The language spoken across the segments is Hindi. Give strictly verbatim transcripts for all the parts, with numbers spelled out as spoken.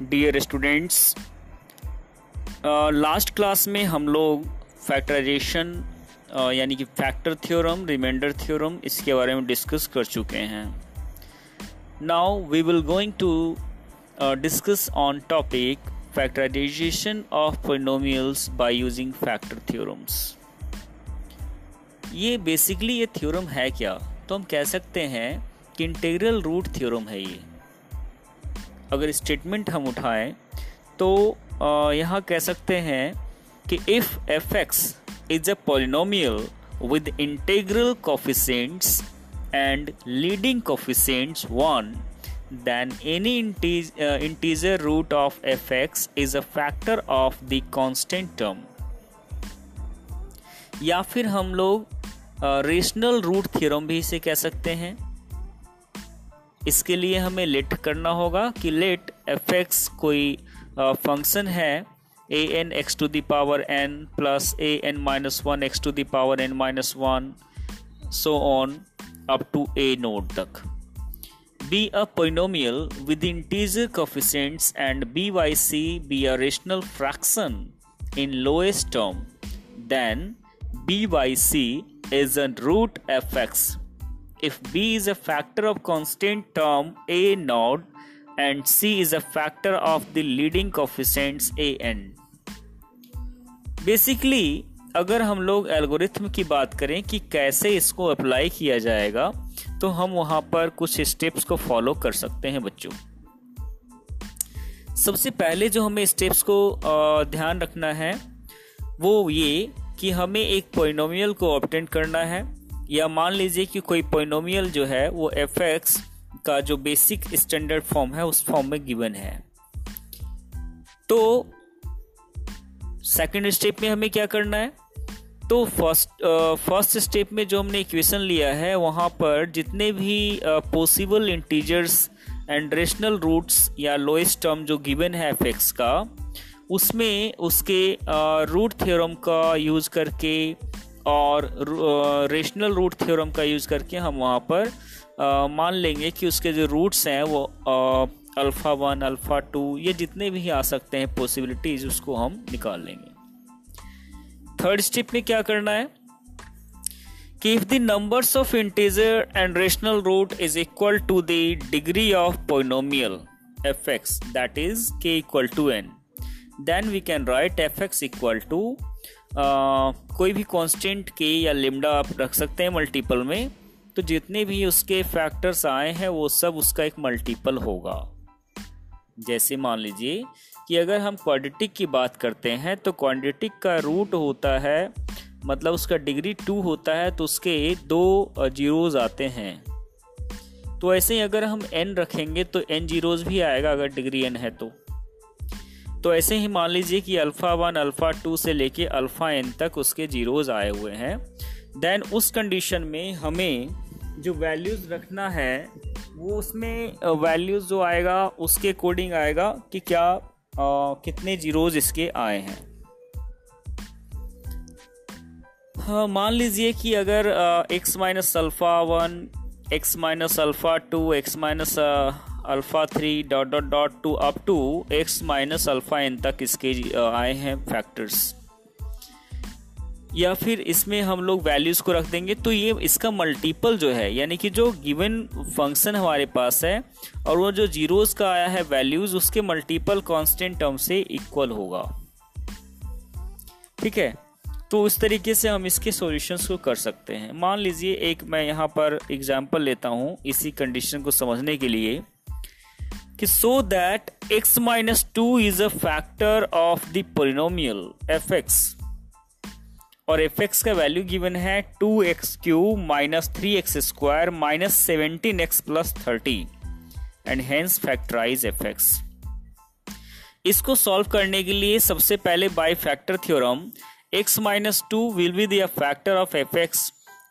डियर स्टूडेंट्स, लास्ट क्लास में हम लोग फैक्टराइजेशन uh, यानी कि फैक्टर थ्योरम, रिमाइंडर थ्योरम, इसके बारे में डिस्कस कर चुके हैं. Now we will going to discuss on topic factorisation of polynomials by using factor theorems. ये बेसिकली ये थ्योरम है क्या, तो हम कह सकते हैं कि इंटीग्रल रूट थ्योरम है ये. अगर स्टेटमेंट हम उठाएं तो यहाँ कह सकते हैं कि if f x is a polynomial with integral coefficients and leading coefficients one, then any integer root of f x is a factor of the constant term. या फिर हम लोग रेशनल रूट थ्योरम भी इसे कह सकते हैं. इसके लिए हमें लेट करना होगा कि लेट एफ एक्स कोई फंक्शन है a n x to the power n plus a n minus one x to the power n minus one so on up to a nought तक. Be a polynomial with integer coefficients and b by c be a rational fraction in lowest term, then b by c is a root fx if b is a factor of constant term a naught and c is a factor of the leading coefficients a n. Basically अगर हम लोग एल्गोरिथम की बात करें कि कैसे इसको अप्लाई किया जाएगा, तो हम वहाँ पर कुछ स्टेप्स को फॉलो कर सकते हैं बच्चों. सबसे पहले जो हमें स्टेप्स को ध्यान रखना है वो ये कि हमें एक पॉलिनोमियल को ऑब्टेन करना है, या मान लीजिए कि कोई पॉलिनोमियल जो है वो एफ एक्स का जो बेसिक स्टैंडर्ड फॉर्म है उस फॉर्म में गिवन है. तो सेकंड स्टेप में हमें क्या करना है, तो फर्स्ट फर्स्ट स्टेप में जो हमने इक्वेशन लिया है वहाँ पर जितने भी possible integers and rational roots या लोएस्ट टर्म जो गिवन है एफ एक्स का, उसमें उसके रूट थ्योरम का यूज़ करके और रेशनल रूट थ्योरम का यूज़ करके हम वहाँ पर आ, मान लेंगे कि उसके जो रूट्स हैं वो अल्फ़ा वन, अल्फ़ा टू, ये जितने भी आ सकते हैं पॉसिबिलिटीज़, उसको हम निकाल लेंगे. थर्ड स्टेप में क्या करना है कि if the numbers of integer and rational root is equal to the degree of polynomial f x, that is k equal to n, then we can write f x equal to कोई भी कांस्टेंट के या लिम्डा आप रख सकते हैं मल्टीपल में, तो जितने भी उसके फैक्टर्स आए हैं वो सब उसका एक मल्टीपल होगा. जैसे मान लीजिए कि अगर हम क्वाड्रेटिक की बात करते हैं तो क्वाड्रेटिक का रूट होता है, मतलब उसका डिग्री टू होता है, तो उसके दो जीरोज़ आते हैं. तो ऐसे ही अगर हम एन रखेंगे तो एन जीरोज़ भी आएगा अगर डिग्री एन है तो. तो ऐसे ही मान लीजिए कि अल्फ़ा वन, अल्फ़ा टू से लेके अल्फ़ा एन तक उसके जीरोज़ आए हुए हैं. देन उस कंडीशन में हमें जो वैल्यूज़ रखना है वो उसमें वैल्यूज़ जो आएगा उसके अकॉर्डिंग आएगा कि क्या आ, कितने जीरोज़ इसके आए हैं. हाँ, मान लीजिए कि अगर x minus alpha one, x minus alpha two, x minus alpha three dot dot dot to up to x minus alpha n तक इसके आए हैं फैक्टर्स, या फिर इसमें हम लोग वैल्यूज़ को रख देंगे तो ये इसका मल्टीपल जो है, यानी कि जो गिवन फंक्शन हमारे पास है और वो जो जीरोज़ का आया है वैल्यूज़, उसके मल्टीपल कांस्टेंट टर्म से इक्वल होगा. ठीक है, तो उस तरीके से हम इसके सॉल्यूशंस को कर सकते हैं. मान लीजिए एक मैं यहाँ पर एग्जाम्पल लेता हूँ इसी कंडीशन को समझने के लिए कि so that x minus two is a factor of the polynomial fx और fx का वैल्यू गिवन है two x cube minus three x square minus seventeen x plus thirty and hence factorize fx. इसको सॉल्व करने के लिए सबसे पहले by factor theorem x minus two will be the factor of fx,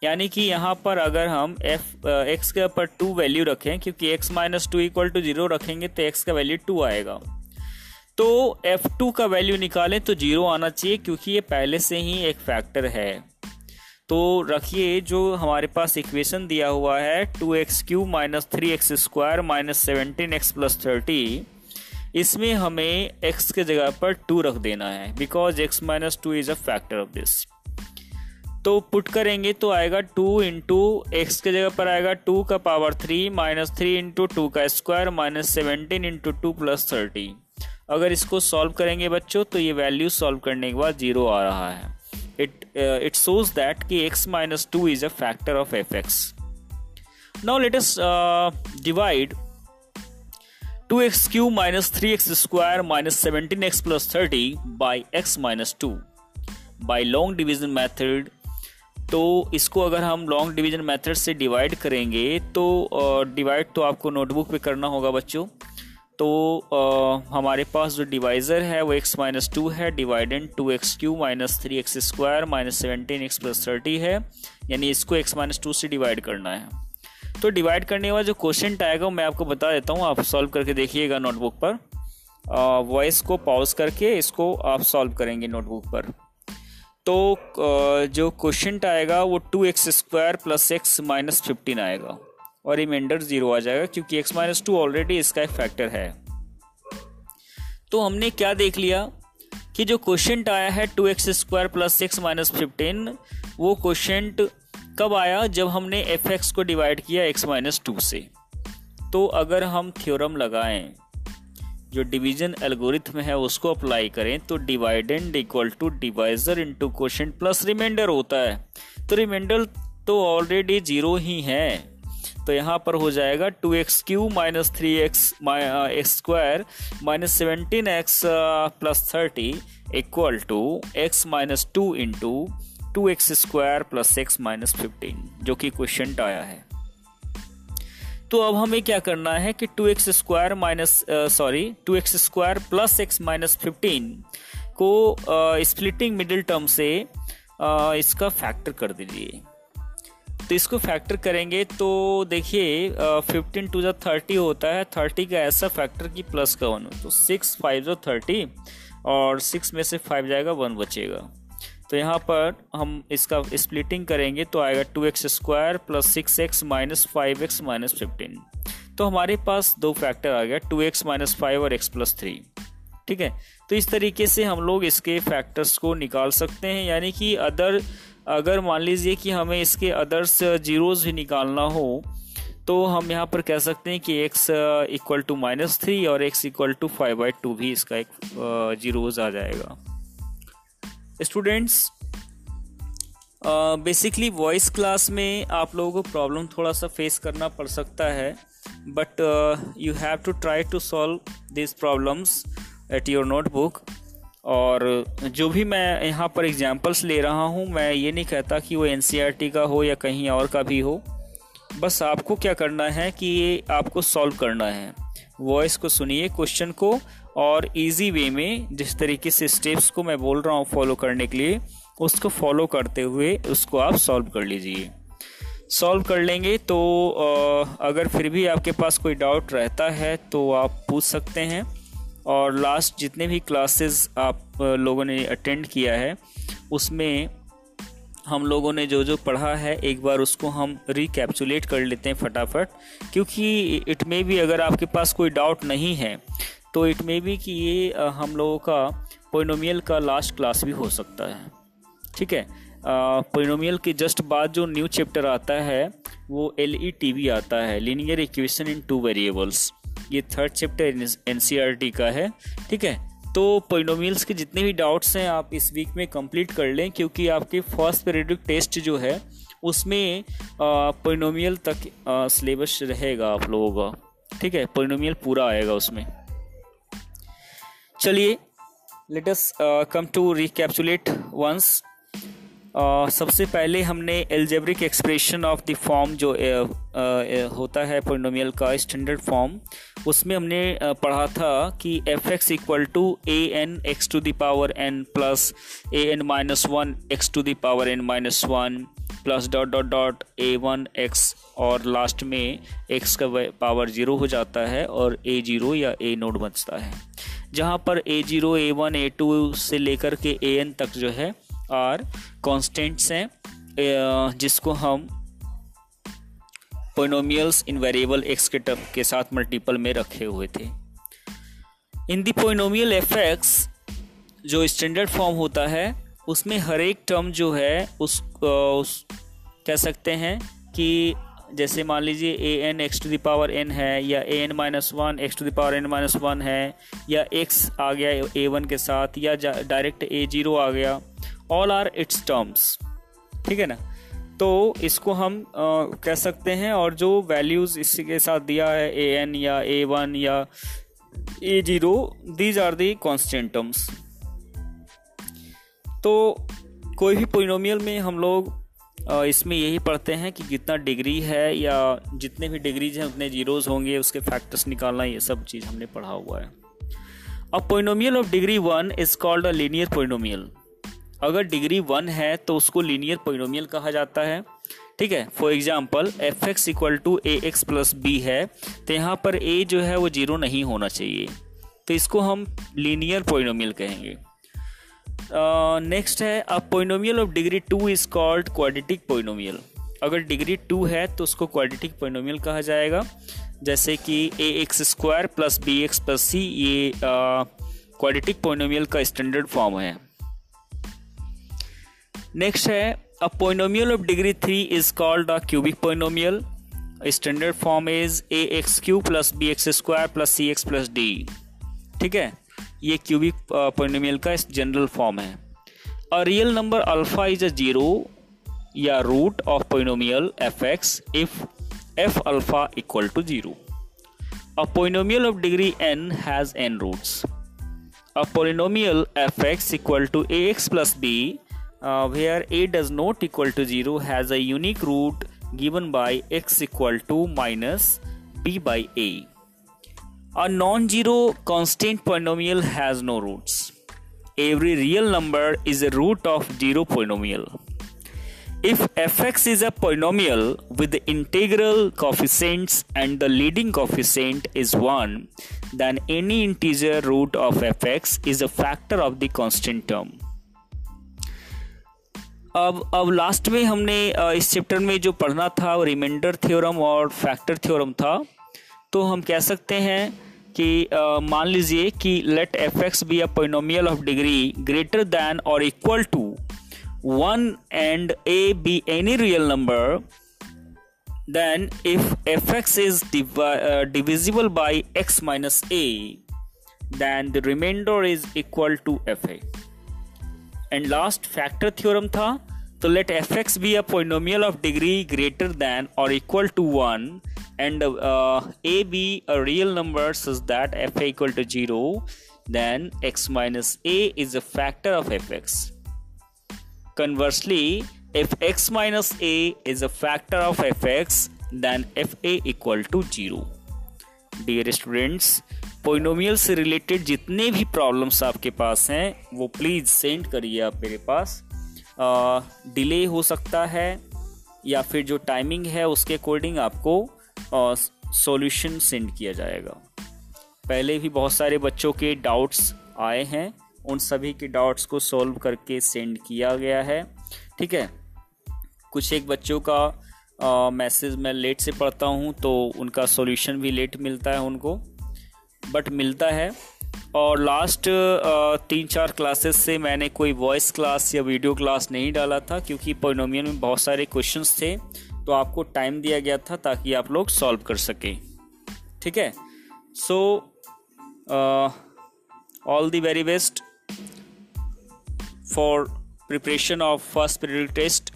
यानी कि यहाँ पर अगर हम एफ एक्स के ऊपर टू वैल्यू रखें, क्योंकि x minus two equal to zero रखेंगे तो एक्स का वैल्यू टू आएगा, तो एफ टू का वैल्यू निकालें तो जीरो आना चाहिए क्योंकि ये पहले से ही एक फैक्टर है. तो रखिए जो हमारे पास इक्वेशन दिया हुआ है two x cube minus three x square minus seventeen x plus thirty, इसमें हमें x के जगह पर टू रख देना है because x minus two is a factor of this. तो पुट करेंगे तो आएगा टू इंटू एक्स के जगह पर आएगा टू का power three minus three into two का square minus seventeen into two plus thirty. अगर इसको सॉल्व करेंगे बच्चों तो ये वैल्यू सॉल्व करने के बाद जीरो आ रहा है। इट इट शोज दैट कि x minus two is a factor of f x. Now let us divide two x cube minus three x square minus seventeen x plus thirty by x minus two by long division method. तो इसको अगर हम लॉन्ग डिवीजन मेथड से डिवाइड करेंगे तो डिवाइड uh, तो आपको नोटबुक पे करना होगा बच्चों। तो uh, हमारे पास जो डिवाइज़र है वो एक्स माइनस टू है dividend two x cube minus three x square minus seventeen x plus thirty है, यानी इसको एक्स माइनस टू से डिवाइड करना है। तो डिवाइड करने के बाद जो क्वेश्चन आएगा मैं आपको बता देता हूँ, आप सॉल्व करके देखिएगा नोटबुक पर। वॉइस uh, को पॉज करके इसको आप सॉल्व करेंगे नोटबुक पर। तो जो क्वेश्चन आएगा वो two x square plus x minus fifteen आएगा और रिमाइंडर जीरो आ जाएगा क्योंकि एक्स माइनस टू ऑलरेडी इसका एक फैक्टर है। तो हमने क्या देख लिया कि जो क्वेश्चन आया है two x square plus x minus fifteen, वो क्वेश्चन कब आया जब हमने एफ एक्स को डिवाइड किया एक्स माइनस टू से। तो अगर हम थ्योरम लगाएं जो डिवीजन एल्गोरिथम है उसको अप्लाई करें तो dividend equal to divisor into quotient plus remainder होता है। तो रिमाइंडर तो ऑलरेडी जीरो ही है, तो यहाँ पर हो जाएगा two x cube minus three x x square minus seventeen x plus thirty equal to x minus two into two x square plus x minus fifteen, जो कि क्वेश्चन आया है। तो अब हमें क्या करना है कि two x square minus sorry two x square plus x minus fifteen को स्प्लिटिंग मिडिल टर्म से uh, इसका फैक्टर कर दीजिए। तो इसको फैक्टर करेंगे तो देखिए फिफ्टीन टू जो थर्टी होता है, थर्टी का ऐसा फैक्टर कि प्लस का वन हो, तो सिक्स फाइव जो थर्टी और सिक्स में से फाइव जाएगा वन बचेगा। तो यहाँ पर हम इसका स्प्लिटिंग करेंगे तो आएगा two x square plus six x minus five x minus fifteen. तो हमारे पास दो फैक्टर आ गया टू एक्स माइनस फाइव और एक्स प्लस थ्री, ठीक है। तो इस तरीके से हम लोग इसके फैक्टर्स को निकाल सकते हैं, यानी कि अदर अगर मान लीजिए कि हमें इसके अदर्स जीरोज़ भी निकालना हो तो हम यहाँ पर कह सकते हैं कि x equal to minus three और x equal to five by two भी इसका एक जीरोज़ आ जाएगा। स्टूडेंट्स बेसिकली वॉइस क्लास में आप लोगों को प्रॉब्लम थोड़ा सा फेस करना पड़ सकता है, but you have to try to solve this problems at your notebook. और जो भी मैं यहाँ पर एग्जांपल्स ले रहा हूँ, मैं ये नहीं कहता कि वो एनसीईआरटी का हो या कहीं और का भी हो, बस आपको क्या करना है कि ये आपको सॉल्व करना है। वॉइस को सुनिए क्वेश्चन को और इजी वे में जिस तरीके से स्टेप्स को मैं बोल रहा हूँ फॉलो करने के लिए, उसको फॉलो करते हुए उसको आप सॉल्व कर लीजिए। सॉल्व कर लेंगे तो अगर फिर भी आपके पास कोई डाउट रहता है तो आप पूछ सकते हैं। और लास्ट जितने भी क्लासेस आप लोगों ने अटेंड किया है उसमें हम लोगों ने जो जो पढ़ा है एक बार उसको हम रिकैप्चुलेट कर लेते हैं फटाफट, क्योंकि इट मे बी अगर आपके पास कोई डाउट नहीं है तो इट मे बी कि ये हम लोगों का पोलिनोमियल का लास्ट क्लास भी हो सकता है, ठीक है। पोलिनोमियल के जस्ट बाद जो न्यू चैप्टर आता है वो एल ई टी वी आता है, linear equation in two variables. ये third chapter N C E R T का है, ठीक है। तो पोलिनोमियल्स के जितने भी डाउट्स हैं आप इस वीक में कंप्लीट कर लें, क्योंकि आपके फर्स्ट पीरियडिक टेस्ट जो है उसमें पोलिनोमियल तक सिलेबस रहेगा आप लोगों का, ठीक है। पोलिनोमियल पूरा आएगा उसमें। चलिए let us come to recapitulate once. सबसे पहले हमने algebraic expression of the form जो uh, uh, होता है पोलिनोमियल का स्टैंडर्ड फॉर्म, उसमें हमने uh, पढ़ा था कि f x equal to a n x to the power n plus a n minus one x to the power n minus one plus dot dot dot a one x और लास्ट में एक्स का पावर जीरो हो जाता है और ए जीरो या ए नोड बचता है, जहाँ पर a zero a one a two से लेकर के ए एन तक जो है आर कॉन्स्टेंट्स हैं, जिसको हम पोलिनोमियल्स इन वेरिएबल एक्स के टर्म के साथ मल्टीपल में रखे हुए थे। In the polynomial f x जो स्टैंडर्ड फॉर्म होता है उसमें हर एक टर्म जो है उस, उस कह सकते हैं कि जैसे मान लीजिए a n x to the power n है या a n minus one x to the power n minus one है या एक्स आ गया ए वन के साथ या डायरेक्ट ए जीरो आ गया, ऑल आर इट्स टर्म्स, ठीक है ना। तो इसको हम आ, कह सकते हैं, और जो वैल्यूज़ इसी के साथ दिया है ए एन या ए वन या a zero, these are the constant terms. तो कोई भी पोलिनोमियल में हम लोग इसमें यही पढ़ते हैं कि कितना डिग्री है या जितने भी डिग्रीज हैं उतने जीरोज़ होंगे, उसके फैक्टर्स निकालना, ये सब चीज़ हमने पढ़ा हुआ है। अब polynomial of degree one is called a linear polynomial. अगर डिग्री वन है तो उसको लीनियर पोलिनोमियल कहा जाता है, ठीक है। For example f x equal to a x plus b है, तो यहाँ पर ए जो है वो जीरो नहीं होना चाहिए, तो इसको हम लीनियर पोलिनोमियल कहेंगे। नेक्स्ट uh, है a polynomial of degree two is called quadratic polynomial. अगर डिग्री टू है तो उसको क्वाड्रेटिक पोइनोमियल कहा जाएगा, जैसे कि a x square plus b x plus c, ये क्वाड्रेटिक पोइनोमियल का स्टैंडर्ड फॉर्म है। नेक्स्ट है a polynomial of degree three is called a cubic polynomial. Standard form is a x cube plus b x square plus c x plus d, ठीक है। ये क्यूबिक पोलिनोमियल का जनरल फॉर्म है। A real number alpha is a zero या root of polynomial f x if f alpha equal to zero. A polynomial of degree n has n roots. A polynomial f x equal to a x plus b where a does not equal to zero has a unique root given by x equal to minus b by a. A non-zero constant polynomial has no roots. Every real number is a root of zero polynomial. If f(x) is a polynomial with the integral coefficients and the leading coefficient is one, then any integer root of f(x) is a factor of the constant term. अब अब लास्ट में हमने इस चैप्टर में जो पढ़ना था वो रिमाइंडर थ्योरम और फैक्टर थ्योरम था। तो हम कह सकते हैं कि मान लीजिए कि let f x be a polynomial of degree greater than और equal to one and a be any real number, then if f x is divisible by x minus a then the remainder is equal to f a. And last factor theorem था, तो let f x be a polynomial of degree greater than और equal to one and uh, a be a real number such that f equal to zero, then x minus a is a factor of fx. Conversely, if x minus a is a factor of fx, then fa equal to zero. Dear students, polynomial से रिलेटेड जितने भी प्रॉब्लम्स आपके पास हैं वो प्लीज़ सेंड करिए। आप मेरे पास डिले uh, हो सकता है या फिर जो टाइमिंग है उसके अकॉर्डिंग आपको और सॉल्यूशन सेंड किया जाएगा। पहले भी बहुत सारे बच्चों के डाउट्स आए हैं, उन सभी के डाउट्स को सॉल्व करके सेंड किया गया है, ठीक है। कुछ एक बच्चों का मैसेज मैं लेट से पढ़ता हूँ तो उनका सॉल्यूशन भी लेट मिलता है उनको, बट मिलता है। और लास्ट तीन चार क्लासेस से मैंने कोई वॉइस क्लास या वीडियो क्लास नहीं डाला था, क्योंकि पोलिनोमियल में बहुत सारे क्वेश्चंस थे तो आपको टाइम दिया गया था ताकि आप लोग सॉल्व कर सकें, ठीक है। So all the very best for preparation of first periodic test,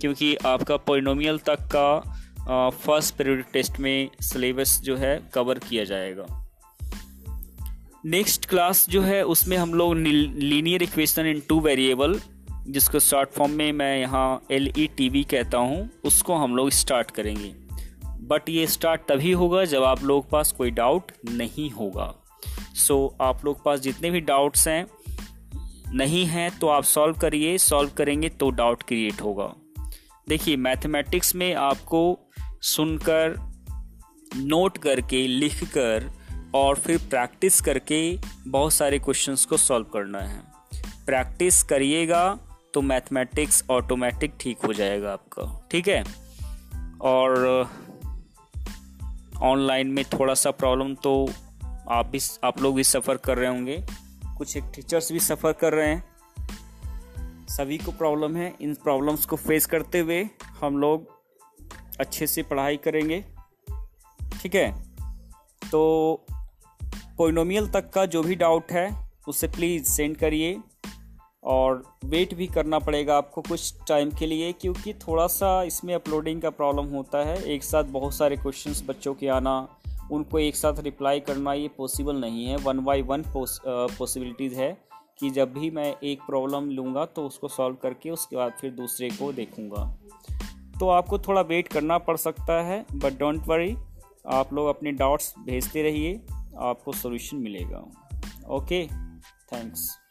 क्योंकि आपका पोलिनोमियल तक का फर्स्ट पीरियडिक टेस्ट में सिलेबस जो है कवर किया जाएगा। नेक्स्ट क्लास जो है उसमें हम लोग linear equation in two variable, जिसको शॉर्ट फॉर्म में मैं यहाँ एल ई टी वी कहता हूँ, उसको हम लोग स्टार्ट करेंगे। बट ये स्टार्ट तभी होगा जब आप लोगों के पास कोई डाउट नहीं होगा। सो so, आप लोग के पास जितने भी डाउट्स हैं नहीं हैं तो आप सॉल्व करिए, सॉल्व करेंगे तो डाउट क्रिएट होगा। देखिए, मैथमेटिक्स में आपको सुनकर, नोट करके, लिख कर और फिर प्रैक्टिस करके बहुत सारे क्वेश्चंस को सॉल्व करना है। प्रैक्टिस करिएगा तो मैथमेटिक्स ऑटोमेटिक ठीक हो जाएगा आपका, ठीक है। और ऑनलाइन में थोड़ा सा प्रॉब्लम तो आप भी आप लोग भी सफ़र कर रहे होंगे, कुछ टीचर्स भी सफ़र कर रहे हैं, सभी को प्रॉब्लम है। इन प्रॉब्लम्स को फेस करते हुए हम लोग अच्छे से पढ़ाई करेंगे, ठीक है। तो पॉलिनोमियल तक का जो भी डाउट है उसे प्लीज़ सेंड करिए, और वेट भी करना पड़ेगा आपको कुछ टाइम के लिए, क्योंकि थोड़ा सा इसमें अपलोडिंग का प्रॉब्लम होता है। एक साथ बहुत सारे क्वेश्चंस बच्चों के आना, उनको एक साथ रिप्लाई करना, ये पॉसिबल नहीं है। वन बाई वन पॉसिबिलिटीज़ है कि जब भी मैं एक प्रॉब्लम लूँगा तो उसको सॉल्व करके उसके बाद फिर दूसरे को देखूँगा, तो आपको थोड़ा वेट करना पड़ सकता है। बट डोंट वरी, आप लोग अपने डाउट्स भेजते रहिए, आपको सॉल्यूशन मिलेगा। Okay, thanks.